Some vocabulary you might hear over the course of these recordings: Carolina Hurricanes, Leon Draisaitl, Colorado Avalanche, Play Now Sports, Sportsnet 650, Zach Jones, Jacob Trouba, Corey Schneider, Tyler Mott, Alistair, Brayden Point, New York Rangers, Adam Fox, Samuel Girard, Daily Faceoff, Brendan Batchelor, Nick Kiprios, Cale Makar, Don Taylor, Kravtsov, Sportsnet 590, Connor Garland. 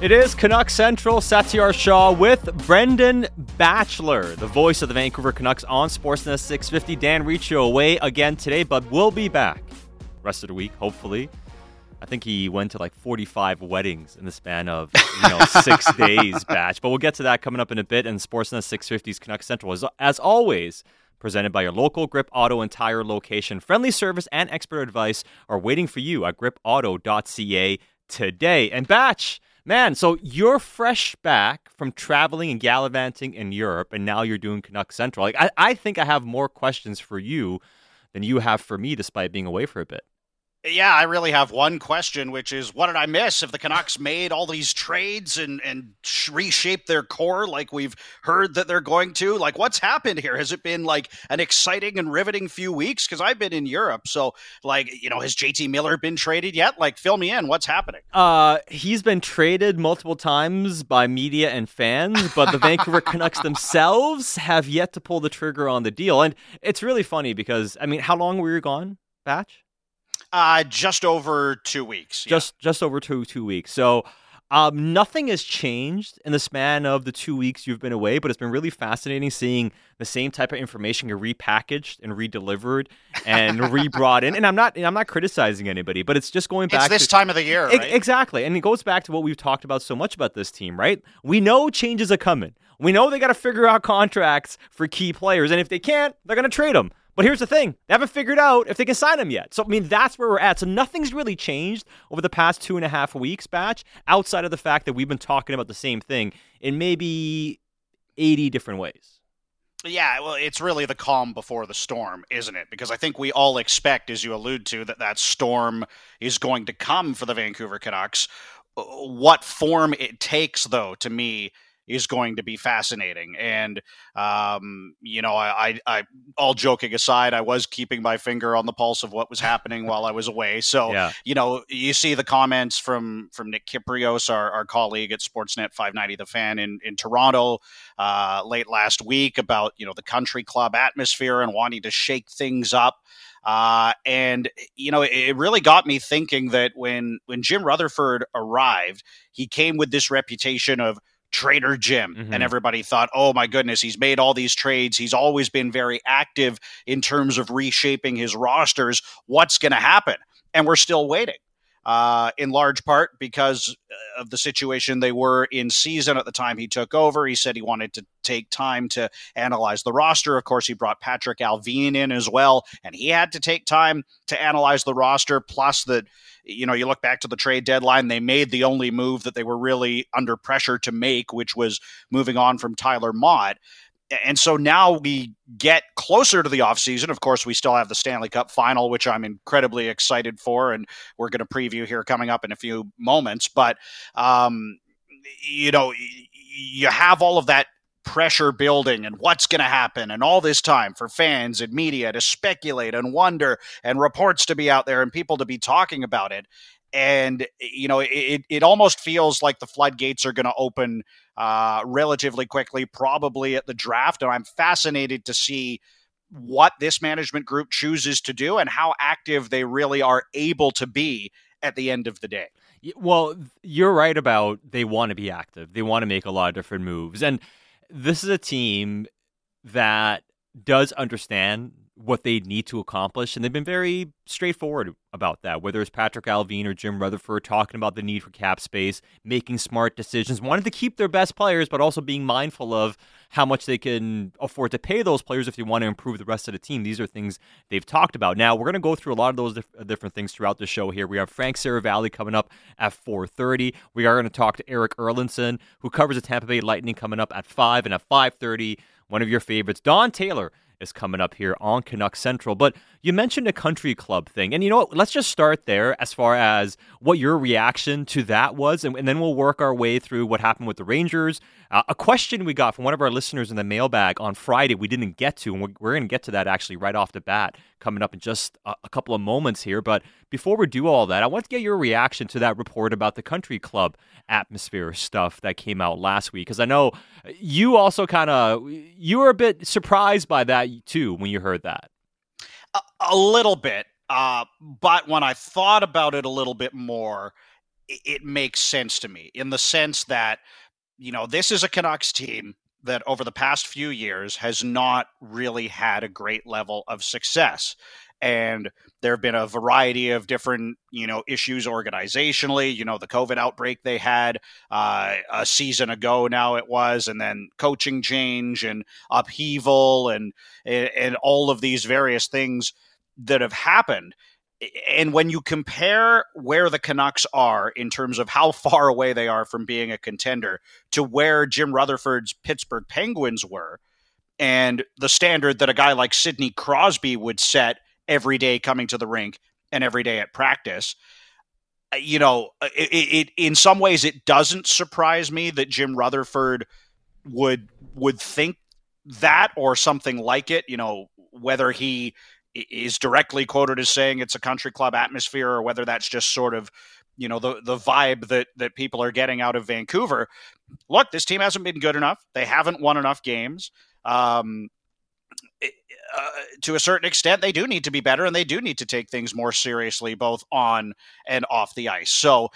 It is Canucks Central, Satyar Shah with Brendan Batchelor, the voice of the Vancouver Canucks on Sportsnet 650. Dan Riccio away again today, but will be back rest of the week, hopefully. I think he went to like 45 weddings in the span of 6 days, Batch. But we'll get to that coming up in a bit. And Sportsnet 650's Canucks Central is, as always, presented by your local Grip Auto and Tire location. Friendly service and expert advice are waiting for you at gripauto.ca today. And Batch, man, so you're fresh back from traveling and gallivanting in Europe, and now you're doing Canucks Central. Like, I think I have more questions for you than you have for me, despite being away for a bit. Yeah, I really have one question, which is, what did I miss? If the Canucks made all these trades and reshaped their core like we've heard that they're going to, like, what's happened here? Has it been like an exciting and riveting few weeks? Because I've been in Europe, so has JT Miller been traded yet? Like, fill me in. What's happening? He's been traded multiple times by media and fans, but the Vancouver Canucks themselves have yet to pull the trigger on the deal. And it's really funny because, I mean, how long were you gone, Batch? Just over 2 weeks. Yeah. Just over two weeks. So nothing has changed in the span of the 2 weeks you've been away, but it's been really fascinating seeing the same type of information get repackaged and redelivered and re-brought in. And I'm not criticizing anybody, but it's just going back to... It's this time of the year, right? Exactly. And it goes back to what we've talked about so much about this team, right? We know changes are coming. We know they got to figure out contracts for key players, and if they can't, they're going to trade them. But here's the thing. They haven't figured out if they can sign him yet. So, I mean, that's where we're at. So nothing's really changed over the past 2.5 weeks, Batch, outside of the fact that we've been talking about the same thing in maybe 80 different ways. Yeah, well, it's really the calm before the storm, isn't it? Because I think we all expect, as you allude to, that storm is going to come for the Vancouver Canucks. What form it takes, though, to me, is going to be fascinating. And, I all joking aside, I was keeping my finger on the pulse of what was happening while I was away. So, yeah. You see the comments from Nick Kiprios, our colleague at Sportsnet 590, The Fan in Toronto late last week about, the country club atmosphere and wanting to shake things up. It really got me thinking that when Jim Rutherford arrived, he came with this reputation of Trader Jim. Mm-hmm. And everybody thought, oh my goodness, he's made all these trades. He's always been very active in terms of reshaping his rosters. What's going to happen? And we're still waiting, in large part because of the situation they were in season at the time he took over. He said he wanted to take time to analyze the roster. Of course, he brought Patrik Allvin in as well, and he had to take time to analyze the roster. Plus that, you look back to the trade deadline, they made the only move that they were really under pressure to make, which was moving on from Tyler Mott. And so now we get closer to the offseason. Of course, we still have the Stanley Cup final, which I'm incredibly excited for, and we're going to preview here coming up in a few moments. But, you have all of that pressure building and what's going to happen and all this time for fans and media to speculate and wonder and reports to be out there and people to be talking about it. And, it almost feels like the floodgates are going to open relatively quickly, probably at the draft. And I'm fascinated to see what this management group chooses to do and how active they really are able to be at the end of the day. Well, you're right about they want to be active. They want to make a lot of different moves. And this is a team that does understand what they need to accomplish, and they've been very straightforward about that, whether it's Patrik Allvin or Jim Rutherford talking about the need for cap space, making smart decisions, wanted to keep their best players, but also being mindful of how much they can afford to pay those players if you want to improve the rest of the team. These are things they've talked about. Now, we're going to go through a lot of those different things throughout the show here. We have Frank Seravalli coming up at 4:30. We are going to talk to Eric Erlinson, who covers the Tampa Bay Lightning, coming up at 5, and at 5:30, one of your favorites, Don Taylor, is coming up here on Canucks Central. But you mentioned a country club thing. And you know what? Let's just start there as far as what your reaction to that was. And then we'll work our way through what happened with the Rangers. A question we got from one of our listeners in the mailbag on Friday we didn't get to. And we're going to get to that actually right off the bat coming up in just a couple of moments here. But before we do all that, I want to get your reaction to that report about the country club atmosphere stuff that came out last week. Because I know you also you were a bit surprised by that too when you heard that. A little bit, but when I thought about it a little bit more, it makes sense to me, in the sense that, you know, this is a Canucks team that over the past few years has not really had a great level of success. And there have been a variety of different, you know, issues organizationally, you know, the COVID outbreak they had a season ago now it was, and then coaching change and upheaval and all of these various things that have happened. And when you compare where the Canucks are in terms of how far away they are from being a contender to where Jim Rutherford's Pittsburgh Penguins were, and the standard that a guy like Sidney Crosby would set every day coming to the rink and every day at practice, you know, it in some ways it doesn't surprise me that Jim Rutherford would think that or something like it, you know, whether he is directly quoted as saying it's a country club atmosphere or whether that's just sort of, you know, the vibe that people are getting out of Vancouver. Look, this team hasn't been good enough. They haven't won enough games. To a certain extent, they do need to be better, and they do need to take things more seriously, both on and off the ice. So,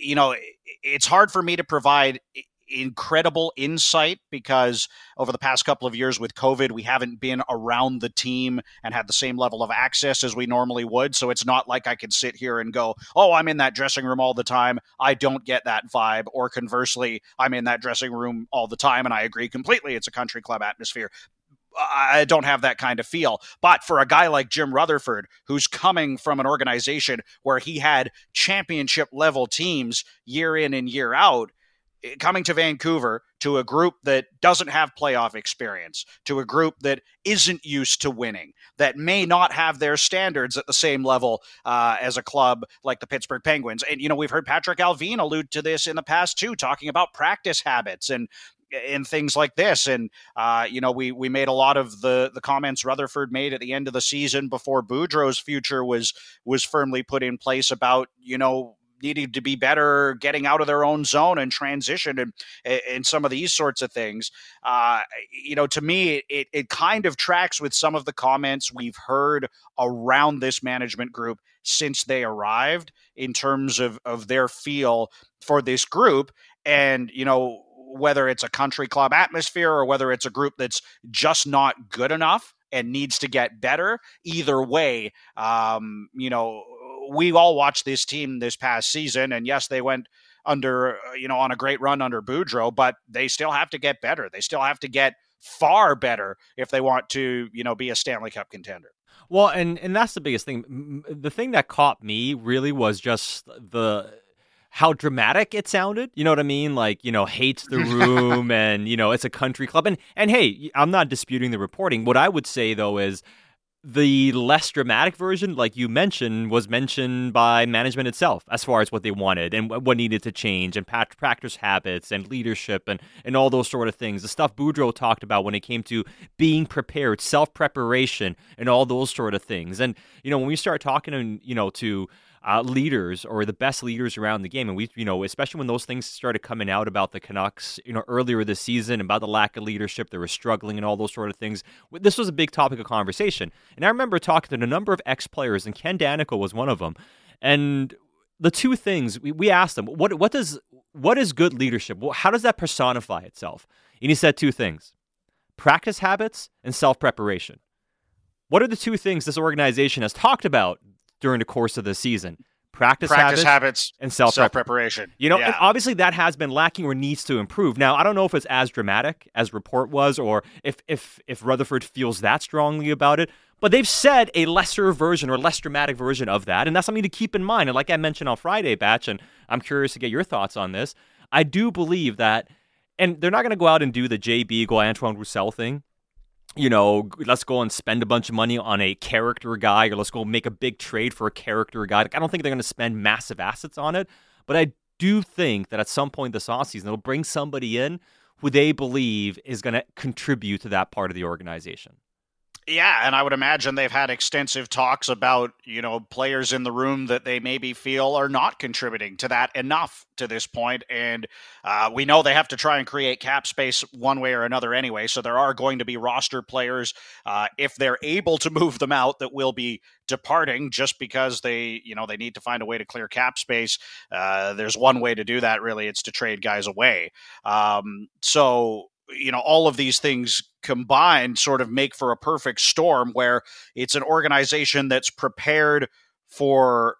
you know, it's hard for me to provide incredible insight because over the past couple of years with COVID, we haven't been around the team and had the same level of access as we normally would. So it's not like I could sit here and go, oh, I'm in that dressing room all the time. I don't get that vibe. Or conversely, I'm in that dressing room all the time, and I agree completely. It's a country club atmosphere. I don't have that kind of feel. But for a guy like Jim Rutherford, who's coming from an organization where he had championship level teams year in and year out, coming to Vancouver, to a group that doesn't have playoff experience, to a group that isn't used to winning, that may not have their standards at the same level as a club like the Pittsburgh Penguins. And, you know, we've heard Patrik Allvin allude to this in the past, too, talking about practice habits and things like this. And, you know, we made a lot of the comments Rutherford made at the end of the season before Boudreaux's future was firmly put in place about, you know, needing to be better, getting out of their own zone and transition and some of these sorts of things. You know, to me, it kind of tracks with some of the comments we've heard around this management group since they arrived in terms of their feel for this group. And, you know, whether it's a country club atmosphere or whether it's a group that's just not good enough and needs to get better, either way, you know, we all watched this team this past season, and yes, they went under, you know, on a great run under Boudreaux, but they still have to get better. They still have to get far better if they want to, you know, be a Stanley Cup contender. Well, and that's the biggest thing. The thing that caught me really was just how dramatic it sounded. You know what I mean? Like, you know, hates the room and, you know, it's a country club. And hey, I'm not disputing the reporting. What I would say, though, is the less dramatic version, like you mentioned, was mentioned by management itself as far as what they wanted and what needed to change and practice habits and leadership and all those sort of things. The stuff Boudreaux talked about when it came to being prepared, self-preparation, and all those sort of things. And, you know, when we start talking to leaders or the best leaders around the game, and we, you know, especially when those things started coming out about the Canucks, you know, earlier this season about the lack of leadership, they were struggling and all those sort of things. This was a big topic of conversation, and I remember talking to a number of ex-players, and Ken Danico was one of them. And the two things we asked him, what is good leadership? How does that personify itself? And he said two things: practice habits and self-preparation. What are the two things this organization has talked about during the course of the season? Practice habits and self-preparation. You know, yeah. And obviously that has been lacking or needs to improve. Now, I don't know if it's as dramatic as report was or if Rutherford feels that strongly about it, but they've said a lesser version or less dramatic version of that, and that's something to keep in mind. And like I mentioned on Friday, Batch, and I'm curious to get your thoughts on this, I do believe that, and they're not going to go out and do the Jay Beagle, Antoine Roussel thing. You know, let's go and spend a bunch of money on a character guy, or let's go make a big trade for a character guy. Like, I don't think they're going to spend massive assets on it, but I do think that at some point this offseason, they'll bring somebody in who they believe is going to contribute to that part of the organization. Yeah, and I would imagine they've had extensive talks about, you know, players in the room that they maybe feel are not contributing to that enough to this point. And we know they have to try and create cap space one way or another anyway. So there are going to be roster players, if they're able to move them out, that will be departing just because they, you know, they need to find a way to clear cap space. There's one way to do that, really. It's to trade guys away. So, you know, all of these things combined sort of make for a perfect storm where it's an organization that's prepared for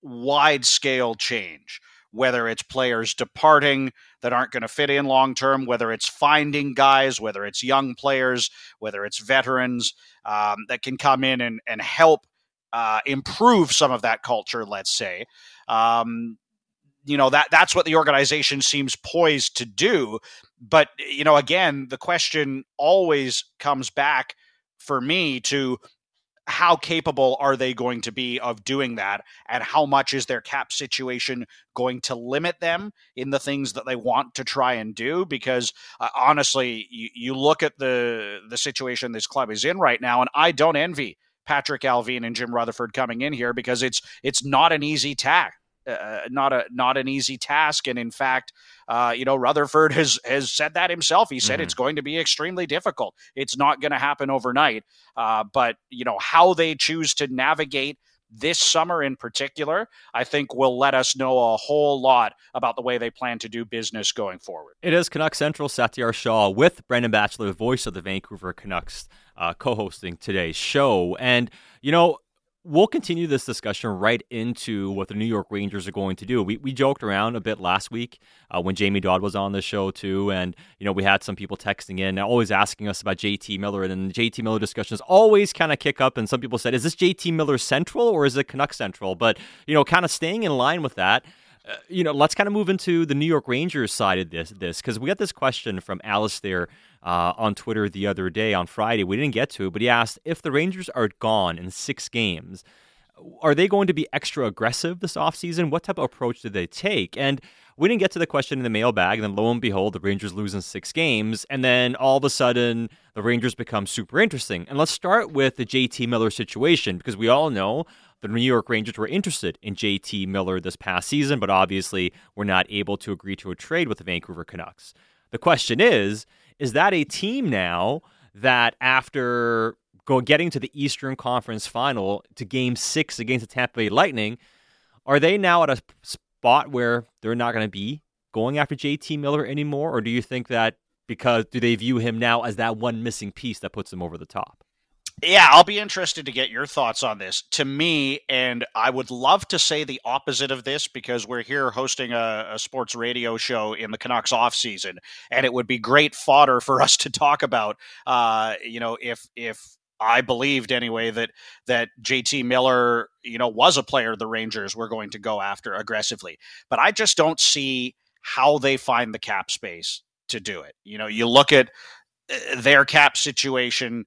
wide scale change, whether it's players departing that aren't going to fit in long term, whether it's finding guys, whether it's young players, whether it's veterans that can come in and help improve some of that culture, let's say. You know, that's what the organization seems poised to do. But, you know, again, the question always comes back for me to how capable are they going to be of doing that, and how much is their cap situation going to limit them in the things that they want to try and do? Because honestly, you look at the situation this club is in right now, and I don't envy Patrik Allvin and Jim Rutherford coming in here, because it's not an easy task. Not an easy task. And in fact, you know, Rutherford has said that himself. He said it's going to be extremely difficult. It's not going to happen overnight. But, you know, how they choose to navigate this summer in particular, I think will let us know a whole lot about the way they plan to do business going forward. It is Canucks Central. Satyar Shah with Brendan Batchelor, voice of the Vancouver Canucks, co-hosting today's show. And, you know, we'll continue this discussion right into what the New York Rangers are going to do. We joked around a bit last week when Jamie Dodd was on the show too, and you know, we had some people texting in, always asking us about JT Miller, and then the JT Miller discussions always kind of kick up, and some people said, is this JT Miller Central or is it Canuck Central? But, you know, kind of staying in line with that, you know, let's kind of move into the New York Rangers side of this because we got this question from Alistair on Twitter the other day on Friday. We didn't get to it, but he asked, if the Rangers are gone in 6 games, are they going to be extra aggressive this offseason? What type of approach do they take? And we didn't get to the question in the mailbag, and then lo and behold, the Rangers lose in 6 games, and then all of a sudden, the Rangers become super interesting. And let's start with the JT Miller situation, because we all know the New York Rangers were interested in JT Miller this past season, but obviously were not able to agree to a trade with the Vancouver Canucks. The question is that a team now that after getting to the Eastern Conference Final to Game 6 against the Tampa Bay Lightning, are they now at a spot where they're not going to be going after JT Miller anymore? Or do you think that because do they view him now as that one missing piece that puts them over the top? Yeah, I'll be interested to get your thoughts on this. To me, and I would love to say the opposite of this because we're here hosting a sports radio show in the Canucks offseason, and it would be great fodder for us to talk about, you know, if I believed anyway that JT Miller, you know, was a player the Rangers were going to go after aggressively. But I just don't see how they find the cap space to do it. You know, you look at their cap situation.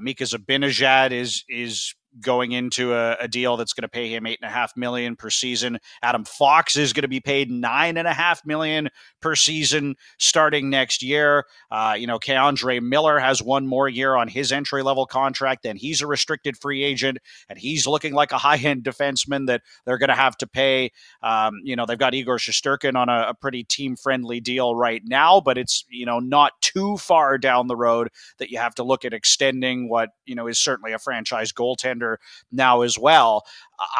Mika Zibanejad is going into a deal that's going to pay him $8.5 million per season. Adam Fox is going to be paid $9.5 million per season starting next year. You know, Keandre Miller has one more year on his entry level contract, and he's a restricted free agent, and he's looking like a high end defenseman that they're going to have to pay. You know, they've got Igor Shesterkin on a pretty team friendly deal right now, but it's, you know, not too far down the road that you have to look at extending what, you know, is certainly a franchise goaltender now as well.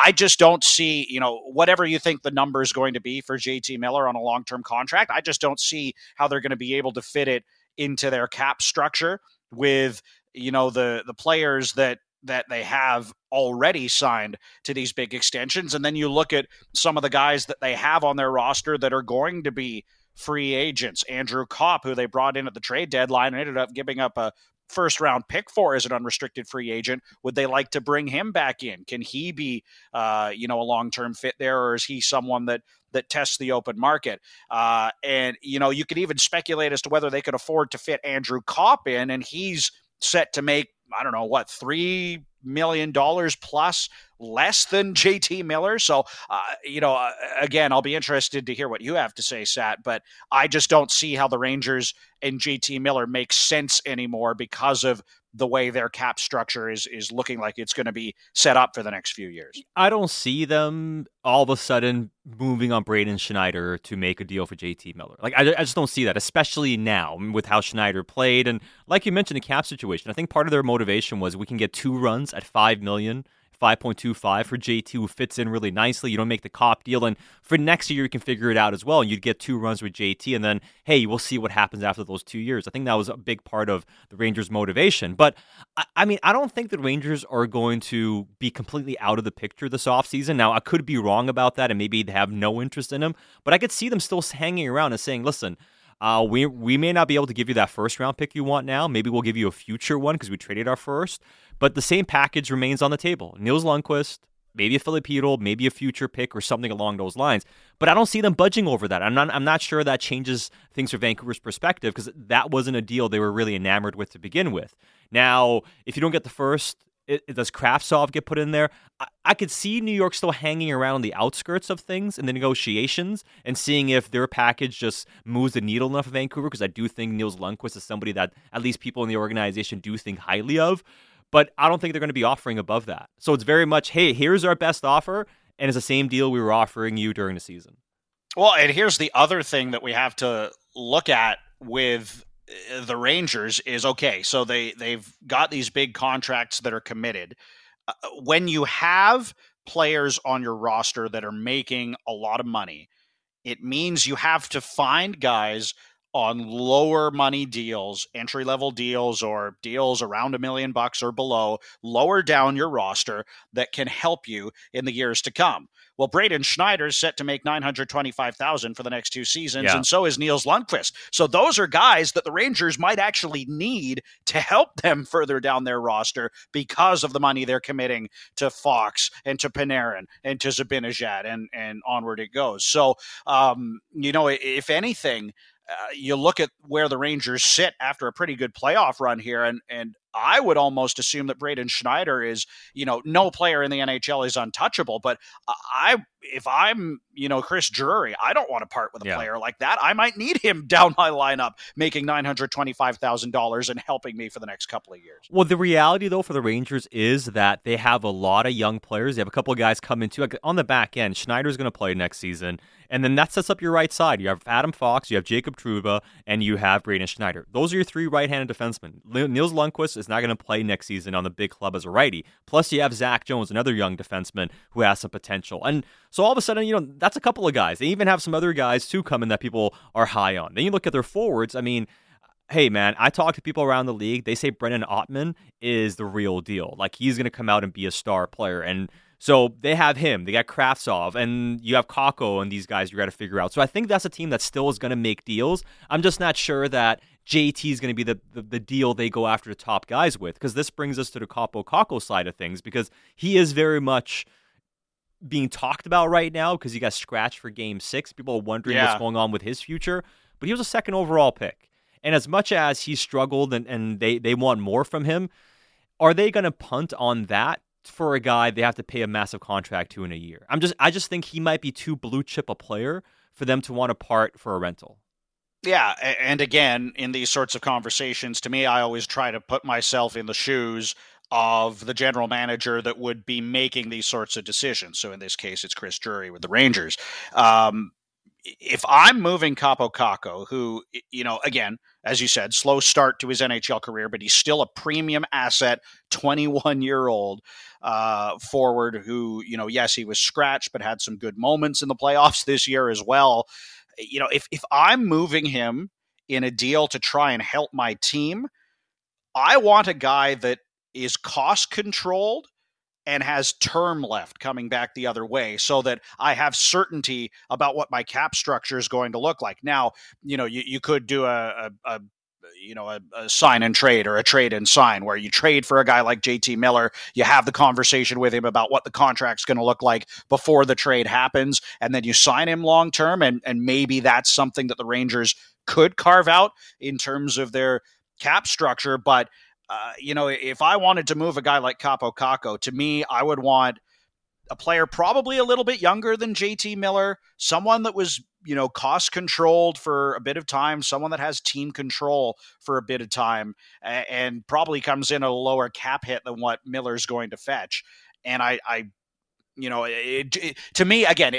I just don't see, you know, whatever you think the number is going to be for JT Miller on a long-term contract, I just don't see how they're going to be able to fit it into their cap structure with, you know, the players that they have already signed to these big extensions. And then you look at some of the guys that they have on their roster that are going to be free agents. Andrew Copp, who they brought in at the trade deadline and ended up giving up a first-round pick for as an unrestricted free agent. Would they like to bring him back in? Can he be, you know, a long-term fit there, or is he someone that tests the open market? And, you know, you could even speculate as to whether they could afford to fit Andrew Copp in, and he's set to make, I don't know, $3 million plus less than JT Miller. So, again, I'll be interested to hear what you have to say, Sat, but I just don't see how the Rangers and JT Miller make sense anymore because of the way their cap structure is looking like it's going to be set up for the next few years. I don't see them all of a sudden moving on Braden Schneider to make a deal for JT Miller. Like, I just don't see that, especially now with how Schneider played. And like you mentioned, the cap situation, I think part of their motivation was we can get two runs at $5 million, 5.25 for JT, who fits in really nicely. You don't make the Copp deal, and for next year you can figure it out as well, and you'd get two runs with JT, and then, hey, we'll see what happens after those 2 years. I think that was a big part of the Rangers' motivation. But, I don't think the Rangers are going to be completely out of the picture this offseason. Now, I could be wrong about that, and maybe they have no interest in him, but I could see them still hanging around and saying, listen, we may not be able to give you that first-round pick you want now. Maybe we'll give you a future one because we traded our first. But the same package remains on the table. Nils Lundkvist, maybe a Filipino, maybe a future pick or something along those lines. But I don't see them budging over that. I'm not sure that changes things from Vancouver's perspective because that wasn't a deal they were really enamored with to begin with. Now, if you don't get the first, does Kravtsov get put in there? I could see New York still hanging around on the outskirts of things in the negotiations and seeing if their package just moves the needle enough for Vancouver, because I do think Nils Lundkvist is somebody that at least people in the organization do think highly of, but I don't think they're going to be offering above that. So it's very much, hey, here's our best offer, and it's the same deal we were offering you during the season. Well, and here's the other thing that we have to look at with the Rangers is, okay, so they've got these big contracts that are committed. When you have players on your roster that are making a lot of money, it means you have to find guys on lower money deals, entry-level deals or deals around $1 million or below, lower down your roster that can help you in the years to come. Well, Braden Schneider is set to make $925,000 for the next two seasons, and so is Nils Lundkvist. So those are guys that the Rangers might actually need to help them further down their roster because of the money they're committing to Fox and to Panarin and to Zibanejad and onward it goes. So, if anything, you look at where the Rangers sit after a pretty good playoff run here, and I would almost assume that Braden Schneider is, no player in the NHL is untouchable, but if I'm, Chris Drury, I don't want to part with a player like that. I might need him down my lineup making $925,000 and helping me for the next couple of years. Well, the reality, though, for the Rangers is that they have a lot of young players. They have a couple of guys coming too. On the back end, Schneider's going to play next season, and then that sets up your right side. You have Adam Fox, you have Jacob Trouba, and you have Braden Schneider. Those are your three right-handed defensemen. Nils Lundkvist is not going to play next season on the big club as a righty. Plus, you have Zach Jones, another young defenseman who has some potential. And so all of a sudden, that's a couple of guys. They even have some other guys, too, coming that people are high on. Then you look at their forwards. I mean, hey, man, I talk to people around the league. They say Brendan Ottman is the real deal. Like, he's going to come out and be a star player. And so they have him. They got Kravtsov, and you have Kakko and these guys you got to figure out. So I think that's a team that still is going to make deals. I'm just not sure that JT is going to be the deal they go after the top guys with, because this brings us to the Kaapo Kakko side of things, because he is very much being talked about right now because he got scratched for Game 6. People are wondering what's going on with his future, but he was a second overall pick. And as much as he struggled and they want more from him, are they going to punt on that for a guy they have to pay a massive contract to in a year? I just think he might be too blue chip a player for them to want to part for a rental. Yeah, and again, in these sorts of conversations, to me, I always try to put myself in the shoes of the general manager that would be making these sorts of decisions. So in this case, it's Chris Drury with the Rangers. If I'm moving Kaapo Kakko, who, again, as you said, slow start to his NHL career, but he's still a premium asset, 21-year-old forward who, yes, he was scratched, but had some good moments in the playoffs this year as well. If I'm moving him in a deal to try and help my team, I want a guy that is cost controlled and has term left coming back the other way so that I have certainty about what my cap structure is going to look like. Now, you could do a sign and trade or a trade and sign where you trade for a guy like JT Miller. You have the conversation with him about what the contract's going to look like before the trade happens, and then you sign him long term. And maybe that's something that the Rangers could carve out in terms of their cap structure. But if I wanted to move a guy like Kaapo Kakko, to me, I would want a player probably a little bit younger than JT Miller, someone that was, you know, cost controlled for a bit of time, someone that has team control for a bit of time, and probably comes in at a lower cap hit than what Miller's going to fetch. And I to me, again,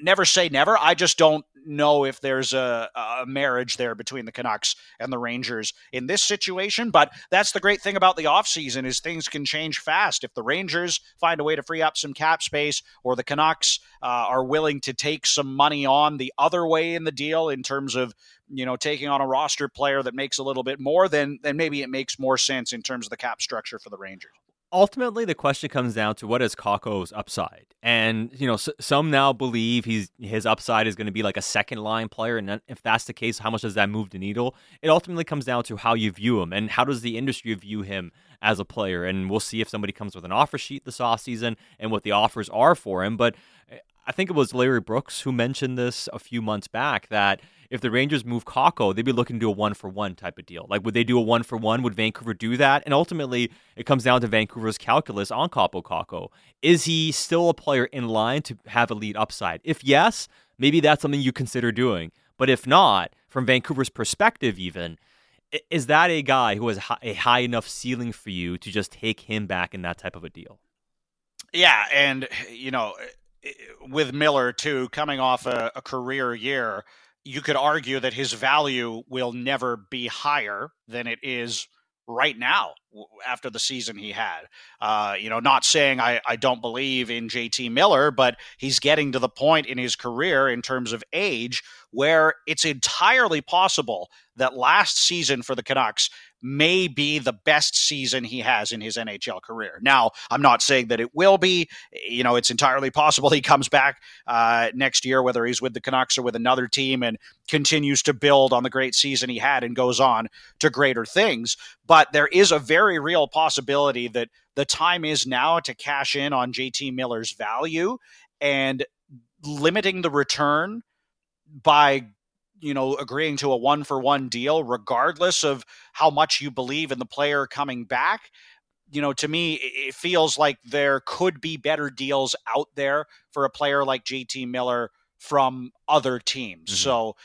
never say never. I just don't know if there's a marriage there between the Canucks and the Rangers in this situation. But that's the great thing about the offseason is things can change fast. If the Rangers find a way to free up some cap space, or the Canucks are willing to take some money on the other way in the deal in terms of, you know, taking on a roster player that makes a little bit more, then maybe it makes more sense in terms of the cap structure for the Rangers. Ultimately, the question comes down to what is Kakko's upside, and some now believe his upside is going to be like a second line player, and if that's the case, how much does that move the needle? It ultimately comes down to how you view him and how does the industry view him as a player, and we'll see if somebody comes with an offer sheet this offseason and what the offers are for him. But I think it was Larry Brooks who mentioned this a few months back, that if the Rangers move Kakko, they'd be looking to do a 1-for-1 type of deal. Like, would they do a 1-for-1? Would Vancouver do that? And ultimately, it comes down to Vancouver's calculus on Kaapo Kakko. Is he still a player in line to have elite upside? If yes, maybe that's something you consider doing. But if not, from Vancouver's perspective even, is that a guy who has a high enough ceiling for you to just take him back in that type of a deal? Yeah, and, with Miller, too, coming off a career year, you could argue that his value will never be higher than it is right now after the season he had. Not saying I don't believe in JT Miller, but he's getting to the point in his career in terms of age where it's entirely possible that last season for the Canucks may be the best season he has in his NHL career. Now, I'm not saying that it will be. It's entirely possible he comes back next year, whether he's with the Canucks or with another team, and continues to build on the great season he had and goes on to greater things. But there is a very real possibility that the time is now to cash in on JT Miller's value, and limiting the return by agreeing to a 1-for-1 deal, regardless of how much you believe in the player coming back. To me, it feels like there could be better deals out there for a player like JT Miller from other teams. Mm-hmm. So,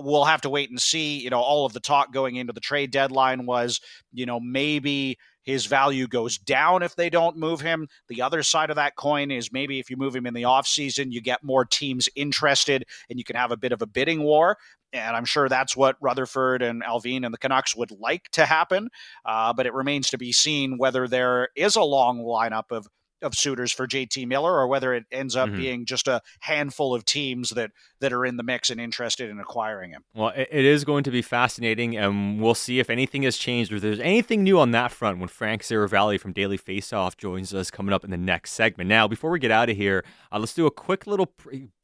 we'll have to wait and see. All of the talk going into the trade deadline was, maybe his value goes down if they don't move him. The other side of that coin is maybe if you move him in the offseason, you get more teams interested and you can have a bit of a bidding war. And I'm sure that's what Rutherford and Allvin and the Canucks would like to happen. But it remains to be seen whether there is a long lineup of suitors for JT Miller, or whether it ends up being just a handful of teams that are in the mix and interested in acquiring him. Well, it is going to be fascinating, and we'll see if anything has changed, or if there's anything new on that front when Frank Seravalli from Daily Faceoff joins us coming up in the next segment. Now, before we get out of here, let's do a quick little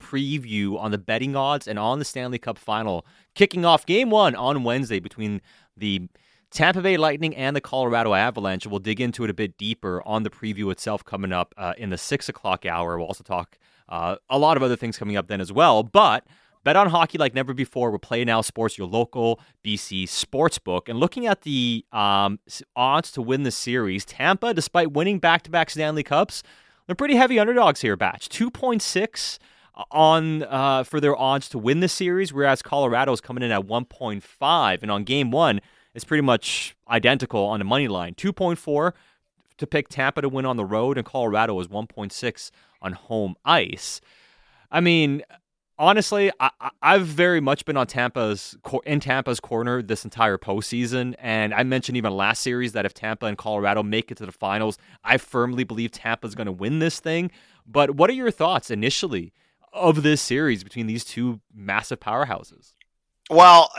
preview on the betting odds and on the Stanley Cup Final, kicking off Game 1 on Wednesday between the Tampa Bay Lightning and the Colorado Avalanche. We'll dig into it a bit deeper on the preview itself coming up in the 6 o'clock hour. We'll also talk a lot of other things coming up then as well. But bet on hockey like never before with Play Now Sports, your local BC sportsbook. And looking at the odds to win the series, Tampa, despite winning back-to-back Stanley Cups, they're pretty heavy underdogs here, Batch. 2.6 on for their odds to win the series, whereas Colorado's coming in at 1.5. And on Game 1, it's pretty much identical on the money line. 2.4 to pick Tampa to win on the road, and Colorado is 1.6 on home ice. I mean, honestly, I've very much been on Tampa's corner this entire postseason, and I mentioned even last series that if Tampa and Colorado make it to the finals, I firmly believe Tampa's going to win this thing. But what are your thoughts initially of this series between these two massive powerhouses? Well,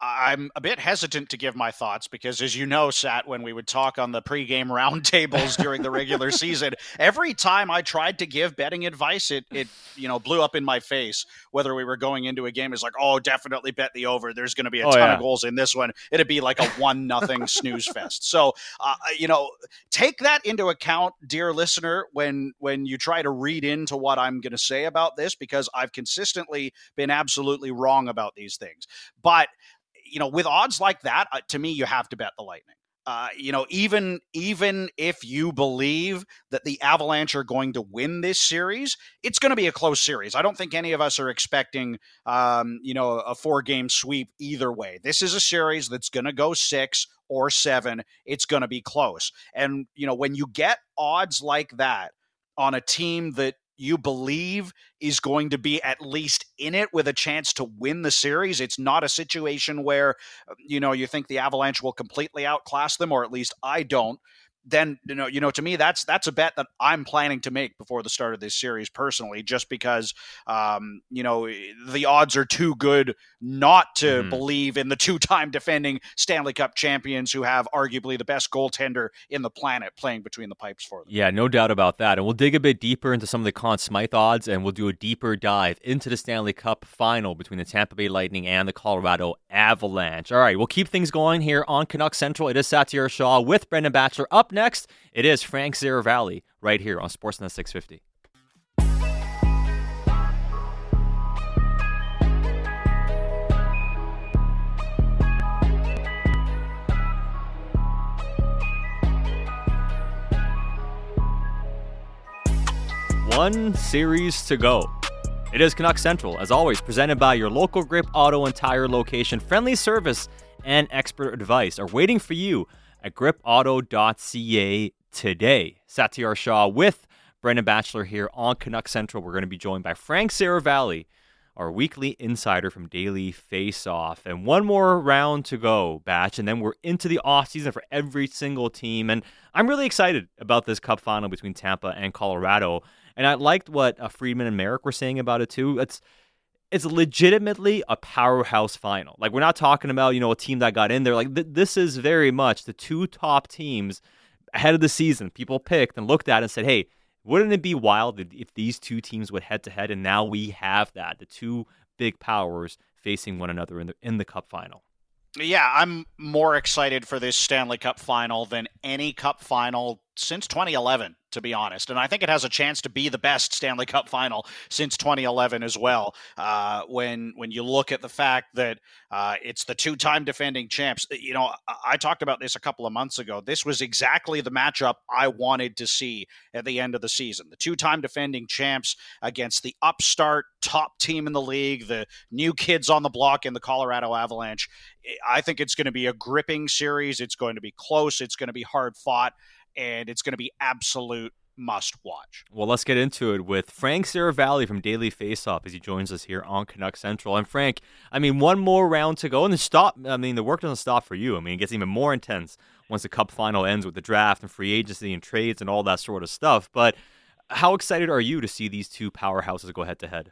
I'm a bit hesitant to give my thoughts because, as you know, Sat, when we would talk on the pregame roundtables during the regular season, every time I tried to give betting advice, it blew up in my face. Whether we were going into a game, it's like, oh, definitely bet the over. There's going to be a ton of goals in this one. It'd be like a 1-0 snooze fest. So, take that into account, dear listener, when you try to read into what I'm going to say about this, because I've consistently been absolutely wrong about these things. But, with odds like that, to me, you have to bet the Lightning. Even if you believe that the Avalanche are going to win this series, it's going to be a close series. I don't think any of us are expecting, a 4-game sweep either way. This is a series that's going to go 6 or 7. It's going to be close. And, when you get odds like that on a team that you believe is going to be at least in it with a chance to win the series, it's not a situation where, you think the Avalanche will completely outclass them, or at least I don't. Then, to me, that's a bet that I'm planning to make before the start of this series personally, just because, the odds are too good not to believe in the 2-time defending Stanley Cup champions who have arguably the best goaltender in the planet playing between the pipes for them. Yeah, no doubt about that. And we'll dig a bit deeper into some of the Conn Smythe odds, and we'll do a deeper dive into the Stanley Cup final between the Tampa Bay Lightning and the Colorado Avalanche. All right, we'll keep things going here on Canuck Central. It is Satyar Shah with Brendan Batchelor. Up next, it is Frank Seravalli right here on Sportsnet 650. One series to go. It is Canuck Central, as always, presented by your local Grip Auto and Tire location. Friendly service and expert advice are waiting for you at gripauto.ca today. Satyar Shah with Brendan Batchelor here on Canuck Central. We're going to be joined by Frank Seravalli, our weekly insider from Daily Faceoff. And one more round to go, Batch, and then we're into the offseason for every single team. And I'm really excited about this cup final between Tampa and Colorado. And I liked what Friedman and Merrick were saying about it too. It's legitimately a powerhouse final. Like, we're not talking about, a team that got in there. Like, this is very much the 2 top teams ahead of the season. People picked and looked at and said, hey, wouldn't it be wild if these 2 teams went head-to-head? And now we have that, the 2 big powers facing one another in the Cup final. Yeah, I'm more excited for this Stanley Cup final than any Cup final since 2011, to be honest. And I think it has a chance to be the best Stanley Cup final since 2011 as well. When you look at the fact that it's the 2-time defending champs, I talked about this a couple of months ago. This was exactly the matchup I wanted to see at the end of the season. The 2-time defending champs against the upstart top team in the league, the new kids on the block in the Colorado Avalanche. I think it's going to be a gripping series. It's going to be close. It's going to be hard fought. And it's going to be absolute must-watch. Well, let's get into it with Frank Seravalli from Daily Faceoff as he joins us here on Canuck Central. And Frank, one more round to go, and the work doesn't stop for you. It gets even more intense once the Cup final ends with the draft and free agency and trades and all that sort of stuff. But how excited are you to see these 2 powerhouses go head-to-head?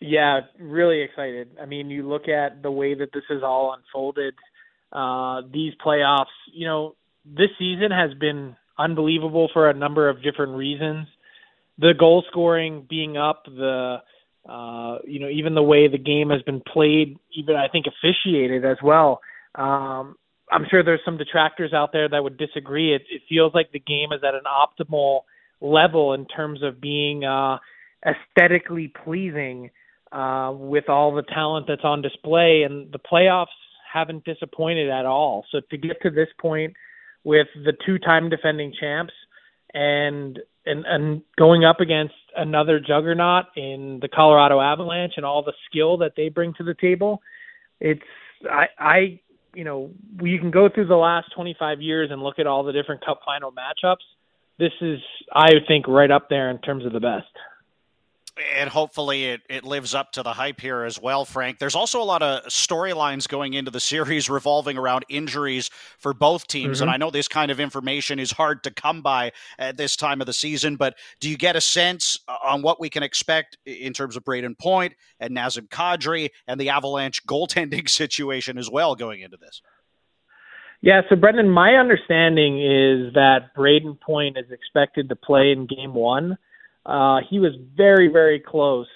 Yeah, really excited. You look at the way that this has all unfolded, these playoffs, this season has been unbelievable for a number of different reasons. The goal scoring being up, even the way the game has been played, even I think officiated as well. I'm sure there's some detractors out there that would disagree. It feels like the game is at an optimal level in terms of being aesthetically pleasing with all the talent that's on display, and the playoffs haven't disappointed at all. So to get to this point, with the 2-time defending champs and going up against another juggernaut in the Colorado Avalanche and all the skill that they bring to the table, you can go through the last 25 years and look at all the different Cup final matchups. This is, I think, right up there in terms of the best. And hopefully it lives up to the hype here as well, Frank. There's also a lot of storylines going into the series revolving around injuries for both teams. Mm-hmm. And I know this kind of information is hard to come by at this time of the season, but do you get a sense on what we can expect in terms of Brayden Point and Nazem Kadri and the Avalanche goaltending situation as well going into this? Yeah, so Brendan, my understanding is that Brayden Point is expected to play in Game 1. He was very, very close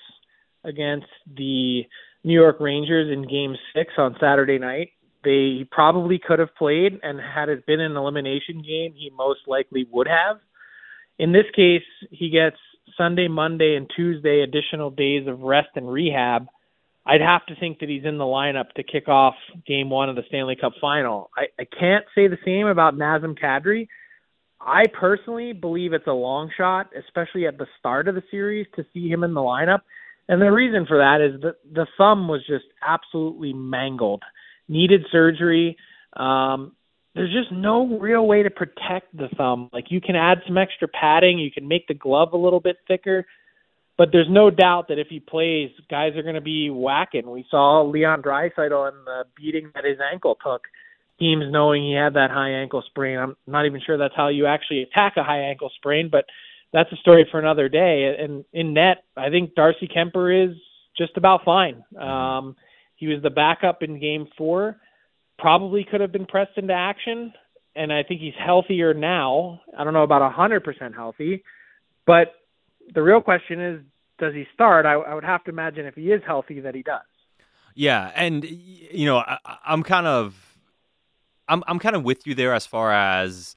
against the New York Rangers in Game 6 on Saturday night. They probably could have played, and had it been an elimination game, he most likely would have. In this case, he gets Sunday, Monday, and Tuesday additional days of rest and rehab. I'd have to think that he's in the lineup to kick off game one of the Stanley Cup final. I can't say the same about Nazem Kadri. I personally believe it's a long shot, especially at the start of the series, to see him in the lineup. And the reason for that is that the thumb was just absolutely mangled, needed surgery. There's just no real way to protect the thumb. Like, you can add some extra padding, you can make the glove a little bit thicker, but there's no doubt that if he plays, guys are going to be whacking. We saw Leon Draisaitl and the beating that his ankle took, teams knowing he had that high ankle sprain. I'm not even sure that's how you actually attack a high ankle sprain, but that's a story for another day. And in net, I think Darcy Kemper is just about fine. He was the backup in game four, probably could have been pressed into action, and I think he's healthier now. I don't know about 100% healthy, but the real question is, does he start? I would have to imagine if he is healthy that he does. Yeah, and you know, I'm kind of with you there as far as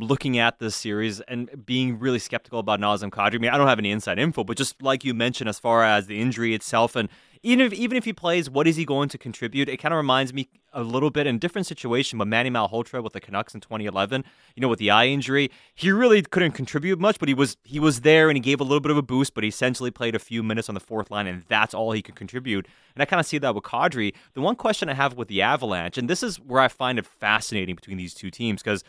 looking at this series and being really skeptical about Nazem Kadri. I mean, I don't have any inside info, but just like you mentioned, as far as the injury itself, and even if he plays, what is he going to contribute? It kind of reminds me a little bit, in a different situation, but Manny Malhotra with the Canucks in 2011, you know, with the eye injury, he really couldn't contribute much, but he was there and he gave a little bit of a boost, but he essentially played a few minutes on the fourth line and that's all he could contribute. And I kind of see that with Kadri. The one question I have with the Avalanche, and this is where I find it fascinating between these two teams, because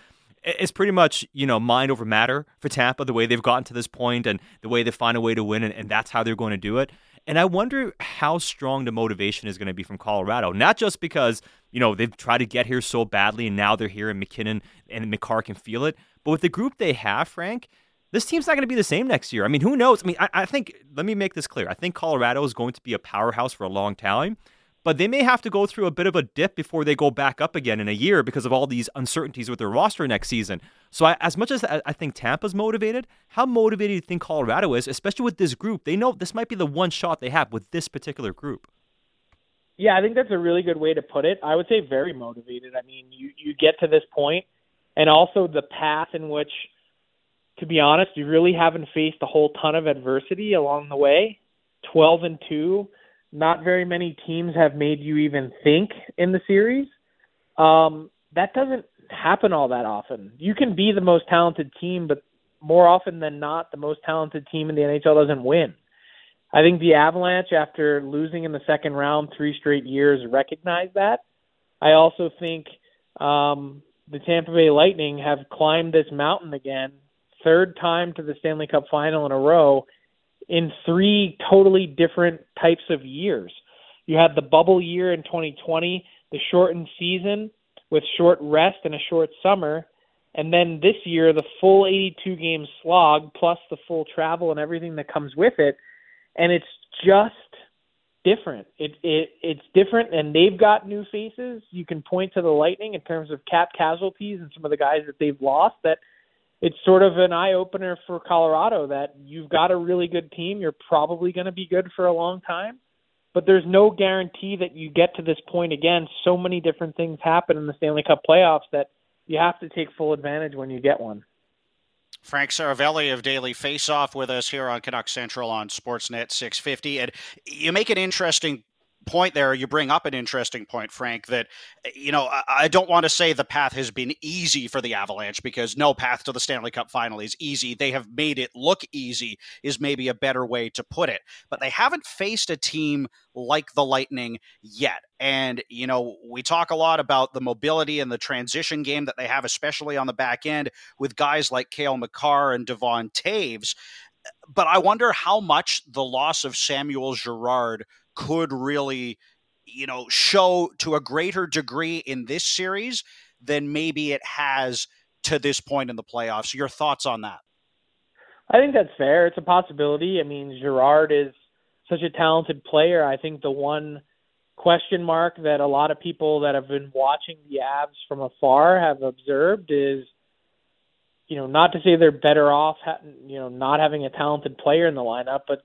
it's pretty much, you know, mind over matter for Tampa, the way they've gotten to this point and the way they find a way to win, and that's how they're going to do it. And I wonder how strong the motivation is going to be from Colorado, not just because, you know, they've tried to get here so badly and now they're here and McKinnon and McCarr can feel it. But with the group they have, Frank, this team's not going to be the same next year. I mean, who knows? I mean, I think, let me make this clear. I think Colorado is going to be a powerhouse for a long time, but they may have to go through a bit of a dip before they go back up again in a year because of all these uncertainties with their roster next season. So as much as I think Tampa's motivated, how motivated do you think Colorado is, especially with this group? They know this might be the one shot they have with this particular group. Yeah, I think that's a really good way to put it. I would say very motivated. I mean, you get to this point, and also the path in which, to be honest, you really haven't faced a whole ton of adversity along the way. 12-2. Not very many teams have made you even think in the series. That doesn't happen all that often. You can be the most talented team, but more often than not, the most talented team in the NHL doesn't win. I think the Avalanche, after losing in the second round 3 straight years, recognize that. I also think the Tampa Bay Lightning have climbed this mountain again, third time to the Stanley Cup final in a row, in 3 totally different types of years. You had the bubble year in 2020, the shortened season with short rest and a short summer, and then this year, the full 82-game slog, plus the full travel and everything that comes with it, and it's just different. It's different, and they've got new faces. You can point to the Lightning in terms of cap casualties and some of the guys that they've lost that it's sort of an eye-opener for Colorado that you've got a really good team. You're probably going to be good for a long time, but there's no guarantee that you get to this point again. So many different things happen in the Stanley Cup playoffs that you have to take full advantage when you get one. Frank Seravalli of Daily Faceoff with us here on Canuck Central on Sportsnet 650. And you make an interesting point there. You bring up an interesting point, Frank, that, you know, I don't want to say the path has been easy for the Avalanche, because no path to the Stanley Cup final is easy. They have made it look easy is maybe a better way to put it, but they haven't faced a team like the Lightning yet. And, you know, we talk a lot about the mobility and the transition game that they have, especially on the back end with guys like Cale Makar and Devon Toews. But I wonder how much the loss of Samuel Girard could really, you know, show to a greater degree in this series than maybe it has to this point in the playoffs. Your thoughts on that? I think that's fair. It's a possibility. I mean, Girard is such a talented player. I think the one question mark that a lot of people that have been watching the Avs from afar have observed is, you know, not to say they're better off, you know, not having a talented player in the lineup, but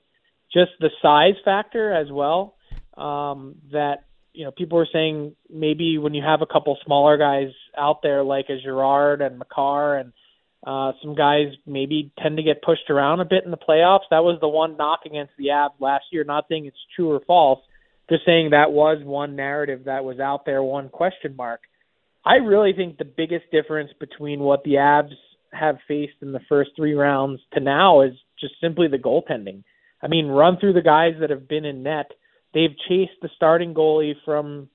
just the size factor as well, that, you know, people were saying maybe when you have a couple smaller guys out there like a Girard and Makar and some guys maybe tend to get pushed around a bit in the playoffs. That was the one knock against the Avs last year, not saying it's true or false, just saying that was one narrative that was out there, one question mark. I really think the biggest difference between what the Avs have faced in the first three rounds to now is just simply the goaltending. I mean, run through the guys that have been in net. They've chased the starting goalie from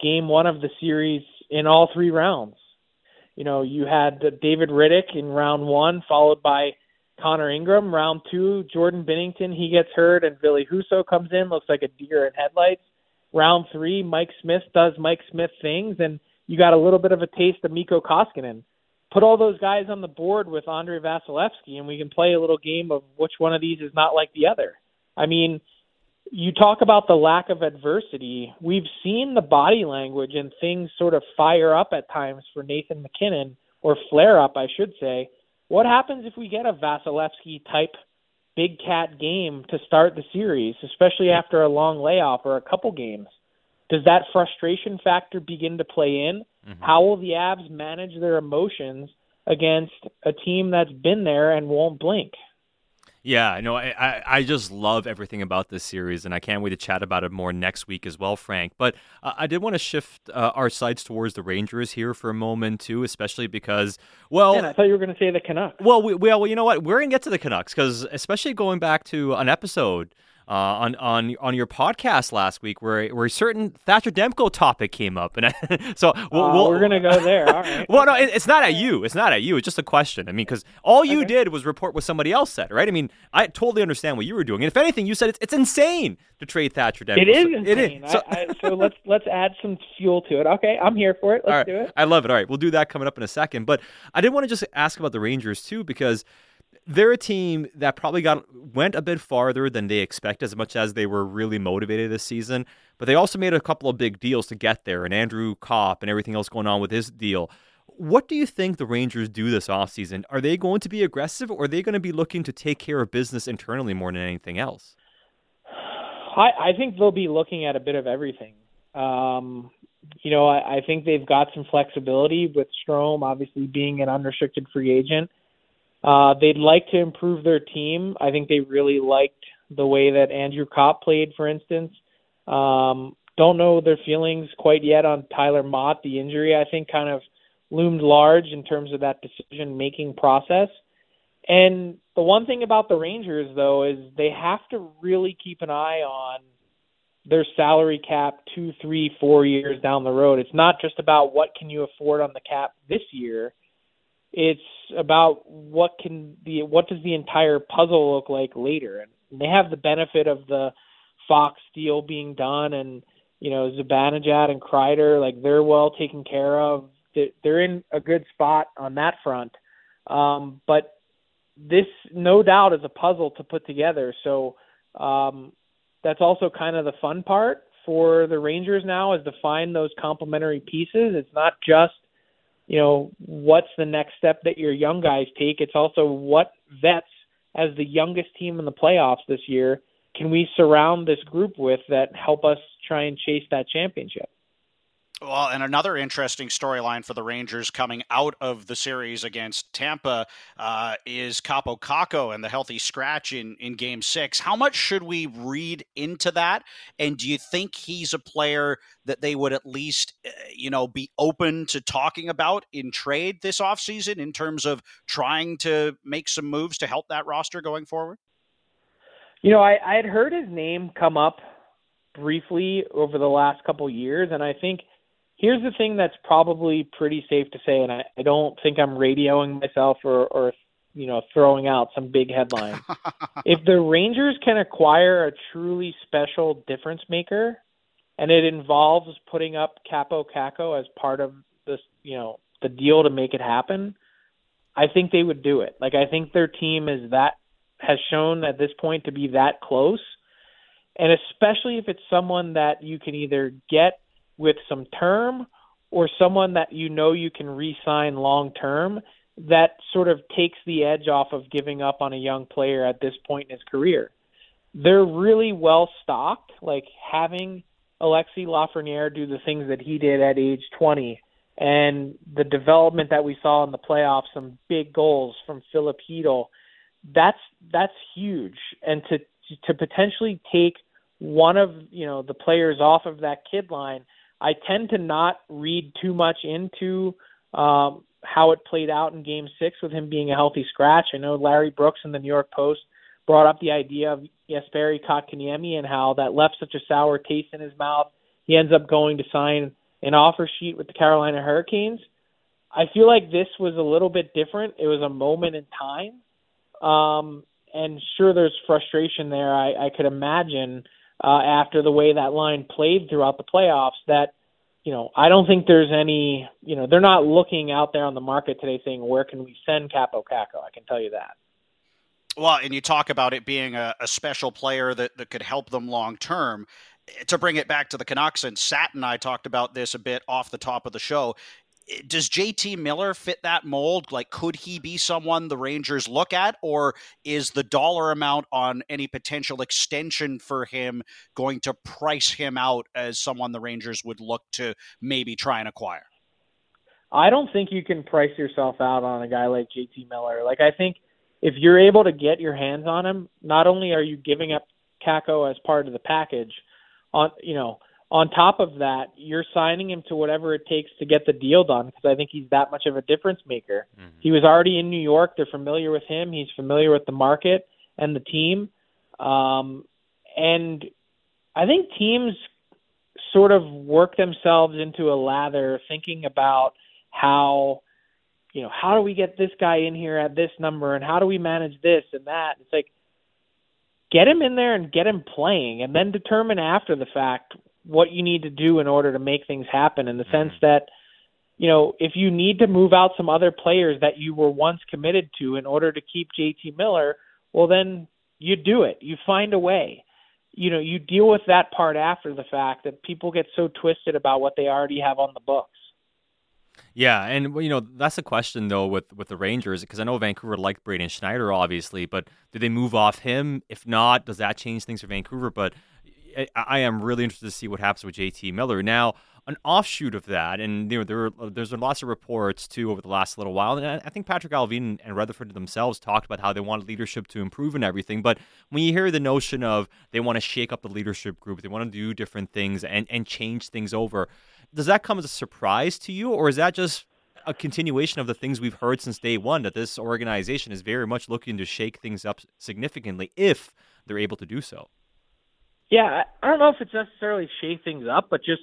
game one of the series in all three rounds. You know, you had David Riddick in round one, followed by Connor Ingram. Round two, Jordan Binnington, he gets hurt, and Billy Huso comes in, looks like a deer in headlights. Round three, Mike Smith does Mike Smith things, and you got a little bit of a taste of Mikko Koskinen. Put all those guys on the board with Andrei Vasilevskiy, and we can play a little game of which one of these is not like the other. I mean, you talk about the lack of adversity. We've seen the body language and things sort of fire up at times for Nathan MacKinnon, or flare up, I should say. What happens if we get a Vasilevskiy-type big cat game to start the series, especially after a long layoff or a couple games? Does that frustration factor begin to play in? Mm-hmm. How will the Avs manage their emotions against a team that's been there and won't blink? Yeah, no, I just love everything about this series, and I can't wait to chat about it more next week as well, Frank. But I did want to shift our sights towards the Rangers here for a moment, too, especially because, well... Man, I thought you were going to say the Canucks. Well, you know what? We're going to get to the Canucks, because especially going back to an episode... on your podcast last week, where a certain Thatcher Demko topic came up, and we're gonna go there. All right. Well, no, it's not at you. It's not at you. It's just a question. I mean, because all you did was report what somebody else said, right? I mean, I totally understand what you were doing, and if anything, you said it's insane to trade Thatcher Demko. It is insane. So let's add some fuel to it. Okay, I'm here for it. Let's do it. I love it. All right, we'll do that coming up in a second. But I did want to just ask about the Rangers too, because they're a team that probably went a bit farther than they expect, as much as they were really motivated this season. But they also made a couple of big deals to get there, and Andrew Copp and everything else going on with his deal. What do you think the Rangers do this offseason? Are they going to be aggressive, or are they going to be looking to take care of business internally more than anything else? I think they'll be looking at a bit of everything. I think they've got some flexibility with Strome, obviously being an unrestricted free agent. They'd like to improve their team. I think they really liked the way that Andrew Copp played, for instance. Don't know their feelings quite yet on Tyler Mott. The injury, I think, kind of loomed large in terms of that decision-making process. And the one thing about the Rangers, though, is they have to really keep an eye on their salary cap 2, 3, 4 years down the road. It's not just about what can you afford on the cap this year. It's about what does the entire puzzle look like later, and they have the benefit of the Fox deal being done, and Zibanejad and Kreider, like, they're well taken care of. They're in a good spot on that front, but this no doubt is a puzzle to put together. So that's also kind of the fun part for the Rangers now, is to find those complementary pieces. It's not just what's the next step that your young guys take? It's also what vets, as the youngest team in the playoffs this year, can we surround this group with that help us try and chase that championship? Well, and another interesting storyline for the Rangers coming out of the series against Tampa is Kaapo Kakko and the healthy scratch in Game 6. How much should we read into that? And do you think he's a player that they would at least, be open to talking about in trade this offseason in terms of trying to make some moves to help that roster going forward? I had heard his name come up briefly over the last couple of years, and I think here's the thing that's probably pretty safe to say, and I don't think I'm radioing myself or throwing out some big headline. If the Rangers can acquire a truly special difference maker, and it involves putting up Kaapo Kakko as part of this, the deal to make it happen, I think they would do it. Like, I think their team has shown at this point to be that close, and especially if it's someone that you can either get with some term, or someone that you can re-sign long-term, that sort of takes the edge off of giving up on a young player at this point in his career. They're really well-stocked, like having Alexis Lafreniere do the things that he did at age 20, and the development that we saw in the playoffs, some big goals from Philip Hedl, that's huge. And to potentially take one of, you know, the players off of that kid line, I tend to not read too much into how it played out in Game 6 with him being a healthy scratch. I know Larry Brooks in the New York Post brought up the idea of Jesperi Kotkaniemi and how that left such a sour taste in his mouth. He ends up going to sign an offer sheet with the Carolina Hurricanes. I feel like this was a little bit different. It was a moment in time. And sure, there's frustration there, I could imagine, after the way that line played throughout the playoffs, that, you know, I don't think there's any, you know, they're not looking out there on the market today saying, where can we send Kaapo Kakko? I can tell you that. Well, and you talk about it being a special player that could help them long term. To bring it back to the Canucks, and Sat and I talked about this a bit off the top of the show, does JT Miller fit that mold? Like, could he be someone the Rangers look at, or is the dollar amount on any potential extension for him going to price him out as someone the Rangers would look to maybe try and acquire? I don't think you can price yourself out on a guy like JT Miller. Like, I think if you're able to get your hands on him, not only are you giving up Kakko as part of the package, on top of that, you're signing him to whatever it takes to get the deal done, because I think he's that much of a difference maker. Mm-hmm. He was already in New York. They're familiar with him. He's familiar with the market and the team. And I think teams sort of work themselves into a lather thinking about how do we get this guy in here at this number, and how do we manage this and that? It's like, get him in there and get him playing, and then determine after the fact what you need to do in order to make things happen, in the sense that, you know, if you need to move out some other players that you were once committed to in order to keep JT Miller, well, then you do it. You find a way. You know, you deal with that part after the fact, that people get so twisted about what they already have on the books. Yeah, and that's a question though with the Rangers, because I know Vancouver liked Brayden Schneider obviously, but do they move off him? If not, does that change things for Vancouver? But I am really interested to see what happens with JT Miller. Now, an offshoot of that, and there's been lots of reports too over the last little while, and I think Patrik Allvin and Rutherford themselves talked about how they want leadership to improve and everything, but when you hear the notion of they want to shake up the leadership group, they want to do different things and change things over, does that come as a surprise to you, or is that just a continuation of the things we've heard since day one, that this organization is very much looking to shake things up significantly if they're able to do so? Yeah, I don't know if it's necessarily shake things up, but just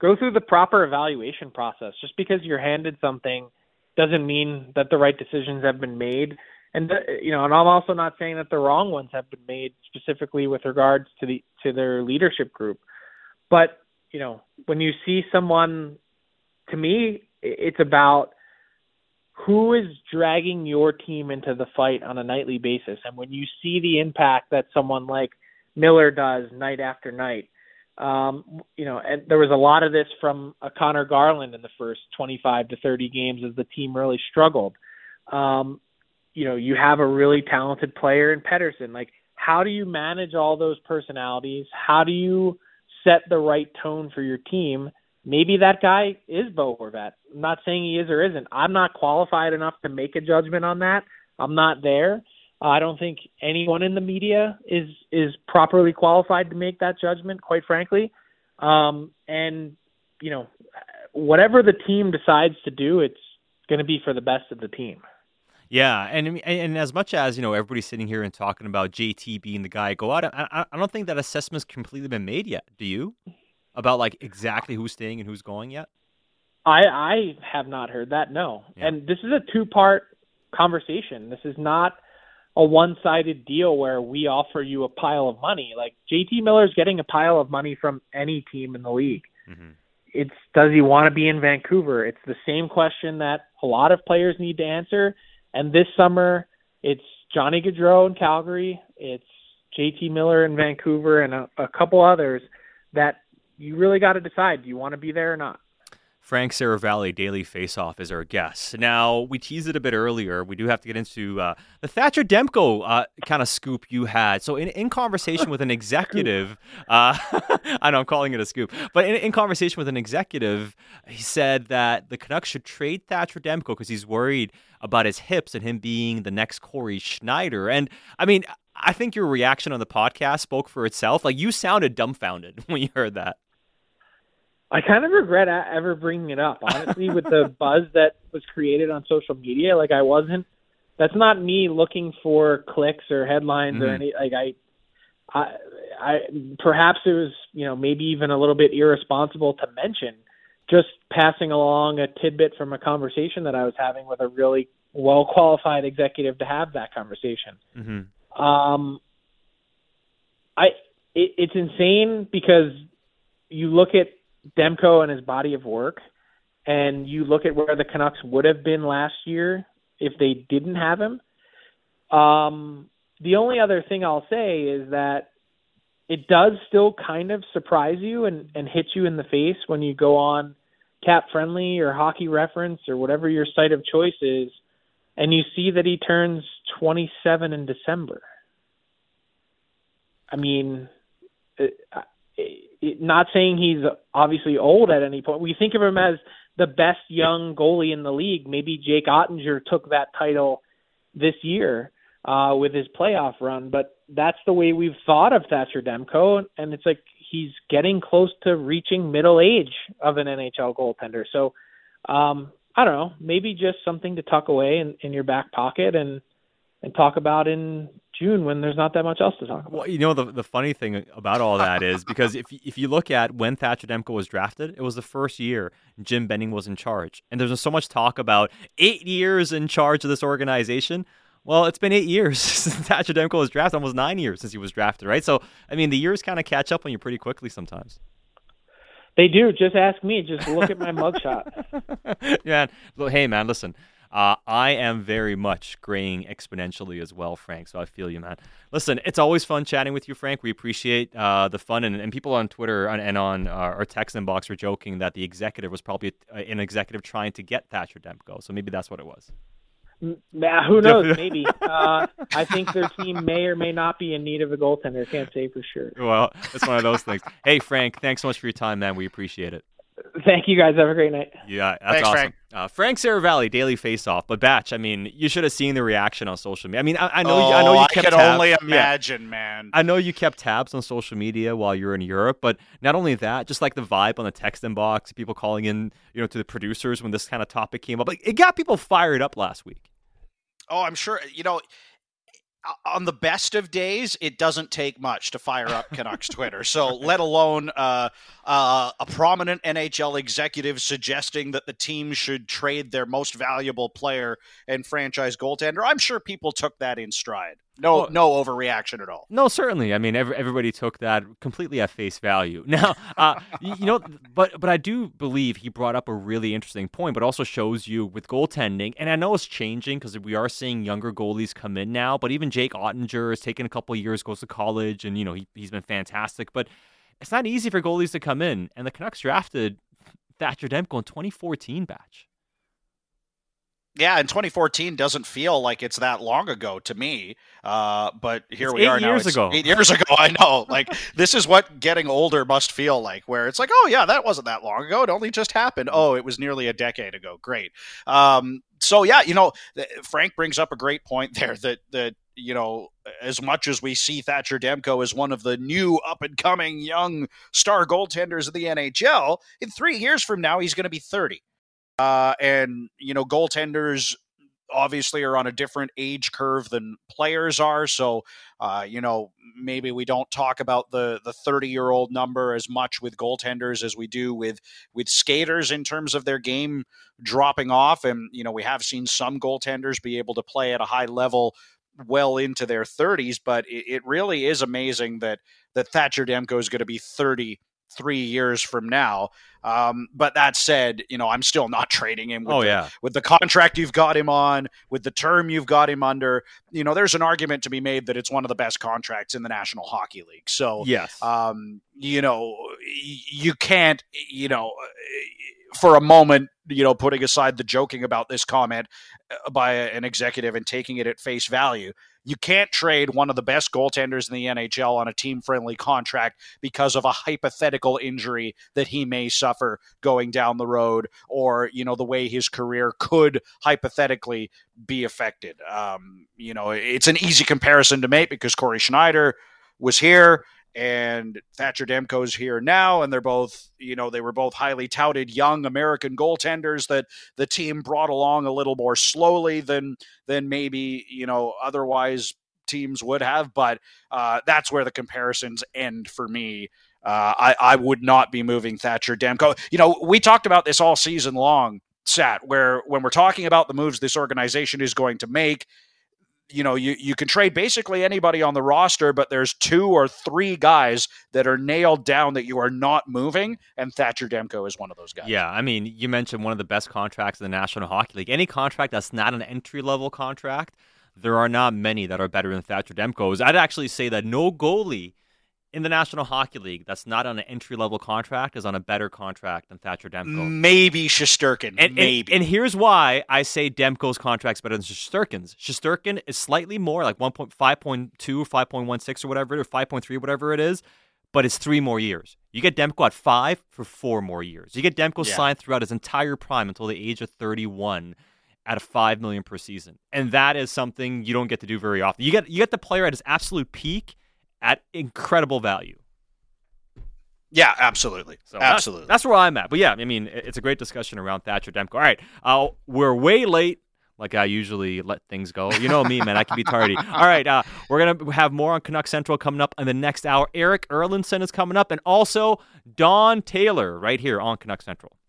go through the proper evaluation process. Just because you're handed something doesn't mean that the right decisions have been made. And, and I'm also not saying that the wrong ones have been made specifically with regards to their leadership group. But, when you see someone, to me, it's about who is dragging your team into the fight on a nightly basis. And when you see the impact that someone like Miller does night after night, and there was a lot of this from Connor Garland in the first 25 to 30 games as the team really struggled. You have a really talented player in Pettersson. Like, how do you manage all those personalities? How do you set the right tone for your team? Maybe that guy is Bo Horvat. I'm not saying he is or isn't. I'm not qualified enough to make a judgment on that. I'm not there. I don't think anyone in the media is properly qualified to make that judgment, quite frankly. Whatever the team decides to do, it's going to be for the best of the team. Yeah, and as much as, everybody's sitting here and talking about JT being the guy go out, I don't think that assessment's completely been made yet. Do you? About, exactly who's staying and who's going yet? I have not heard that, no. Yeah. And this is a two-part conversation. This is not a one-sided deal where we offer you a pile of money. Like, JT Miller's getting a pile of money from any team in the league. Mm-hmm. It's, does he want to be in Vancouver? It's the same question that a lot of players need to answer. And this summer, it's Johnny Gaudreau in Calgary, it's JT Miller in Vancouver, and a couple others that you really got to decide, do you want to be there or not? Frank Seravalli, Daily Faceoff, is our guest. Now, we teased it a bit earlier. We do have to get into the Thatcher Demko kind of scoop you had. So in conversation with an executive, I know I'm calling it a scoop, but in conversation with an executive, he said that the Canucks should trade Thatcher Demko because he's worried about his hips and him being the next Corey Schneider. And, I think your reaction on the podcast spoke for itself. Like, you sounded dumbfounded when you heard that. I kind of regret ever bringing it up, honestly, with the buzz that was created on social media. Like, I wasn't, that's not me looking for clicks or headlines or any, like, I perhaps it was, you know, maybe even a little bit irresponsible to mention, just passing along a tidbit from a conversation that I was having with a really well-qualified executive to have that conversation. Mm-hmm. It's insane because you look at Demko and his body of work, and you look at where the Canucks would have been last year if they didn't have him. The only other thing I'll say is that it does still kind of surprise you and hit you in the face when you go on Cap Friendly or Hockey Reference or whatever your site of choice is, and you see that he turns 27 in December. I mean, not saying he's obviously old at any point. We think of him as the best young goalie in the league. Maybe Jake Ottinger took that title this year with his playoff run, but that's the way we've thought of Thatcher Demko, and it's like he's getting close to reaching middle age of an NHL goaltender. So I don't know, maybe just something to tuck away in your back pocket and talk about in June when there's not that much else to talk about. Well, you know, the funny thing about all that is because if you look at when Thatcher Demko was drafted, it was the first year Jim Benning was in charge. And there's so much talk about 8 years in charge of this organization. Well, it's been 8 years since Thatcher Demko was drafted, almost 9 years since he was drafted, right? So, I mean, the years kind of catch up on you pretty quickly sometimes. They do. Just ask me. Just look at my mugshot. Yeah. Well, hey, man, listen. I am very much graying exponentially as well, Frank, so I feel you, man. Listen, it's always fun chatting with you, Frank. We appreciate the fun, and people on Twitter and on our text inbox were joking that the executive was probably an executive trying to get Thatcher Demko, so maybe that's what it was. Nah, who knows? Maybe. I think their team may or may not be in need of a goaltender. Can't say for sure. Well, it's one of those things. Hey, Frank, thanks so much for your time, man. We appreciate it. Thank you, guys. Have a great night. Yeah, that's awesome. Frank. Frank Seravalli, Daily Faceoff. But Batch, I mean, you should have seen the reaction on social media. I mean, I know you kept tabs. I could only imagine, man. I know you kept tabs on social media while you were in Europe, but not only that, just like the vibe on the text inbox, people calling in, you know, to the producers when this kind of topic came up. Like, it got people fired up last week. Oh, I'm sure. You know, on the best of days, it doesn't take much to fire up Canucks Twitter. So let alone a prominent NHL executive suggesting that the team should trade their most valuable player and franchise goaltender. I'm sure people took that in stride. No overreaction at all. No, certainly. I mean, everybody took that completely at face value. Now, you know, but I do believe he brought up a really interesting point, but also shows you with goaltending, and I know it's changing because we are seeing younger goalies come in now, but even Jake Ottinger has taken a couple of years, goes to college, and, you know, he's been fantastic, but it's not easy for goalies to come in, and the Canucks drafted Thatcher Demko in 2014, Batch. Yeah, and 2014 doesn't feel like it's that long ago to me, but here we are now. It's 8 years ago, I know. Like, this is what getting older must feel like, where it's like, oh, yeah, that wasn't that long ago. It only just happened. Oh, it was nearly a decade ago. Great. So, yeah, you know, Frank brings up a great point there that you know, as much as we see Thatcher Demko as one of the new up-and-coming young star goaltenders of the NHL, in 3 years from now, he's going to be 30. And, you know, goaltenders obviously are on a different age curve than players are. So, you know, maybe we don't talk about the 30-year-old number as much with goaltenders as we do with skaters in terms of their game dropping off. And, you know, we have seen some goaltenders be able to play at a high level well into their 30s. But it really is amazing that Thatcher Demko is going to be 30 3 years from now. But that said, you know, I'm still not trading him with the contract you've got him on, with the term you've got him under. You know, there's an argument to be made that it's one of the best contracts in the National Hockey League. So, yes. You know, you can't, you know, for a moment, you know, putting aside the joking about this comment by an executive and taking it at face value, You can't trade one of the best goaltenders in the NHL on a team-friendly contract because of a hypothetical injury that he may suffer going down the road, or, you know, the way his career could hypothetically be affected. You know, it's an easy comparison to make because Corey Schneider was here and Thatcher Demko is here now, and they're both, you know, they were both highly touted young American goaltenders that the team brought along a little more slowly than maybe, you know, otherwise teams would have. But that's where the comparisons end for me. I would not be moving Thatcher Demko. You know, we talked about this all season long, Sat, where when we're talking about the moves this organization is going to make, you know, you can trade basically anybody on the roster, but there's two or three guys that are nailed down that you are not moving, and Thatcher Demko is one of those guys. Yeah, I mean, you mentioned one of the best contracts in the National Hockey League. Any contract that's not an entry-level contract, there are not many that are better than Thatcher Demko's. I'd actually say that no goalie in the National Hockey League that's not on an entry-level contract is on a better contract than Thatcher Demko. Maybe Shesterkin. Maybe. And here's why I say Demko's contract's better than Shesterkin's. Shesterkin is slightly more, like 1.5, 5.2, 5.16 or whatever, or 5.3, whatever it is, but it's 3 more years. You get Demko at 5 for 4 more years. You get Demko signed throughout his entire prime until the age of 31 at a $5 million per season. And that is something you don't get to do very often. You get the player at his absolute peak at incredible value. Yeah, absolutely. So absolutely. That's where I'm at. But yeah, I mean, it's a great discussion around Thatcher Demko. All right, we're way late, like I usually let things go. You know me, man, I can be tardy. All right, we're going to have more on Canuck Central coming up in the next hour. Eric Erlinson is coming up, and also Don Taylor right here on Canuck Central.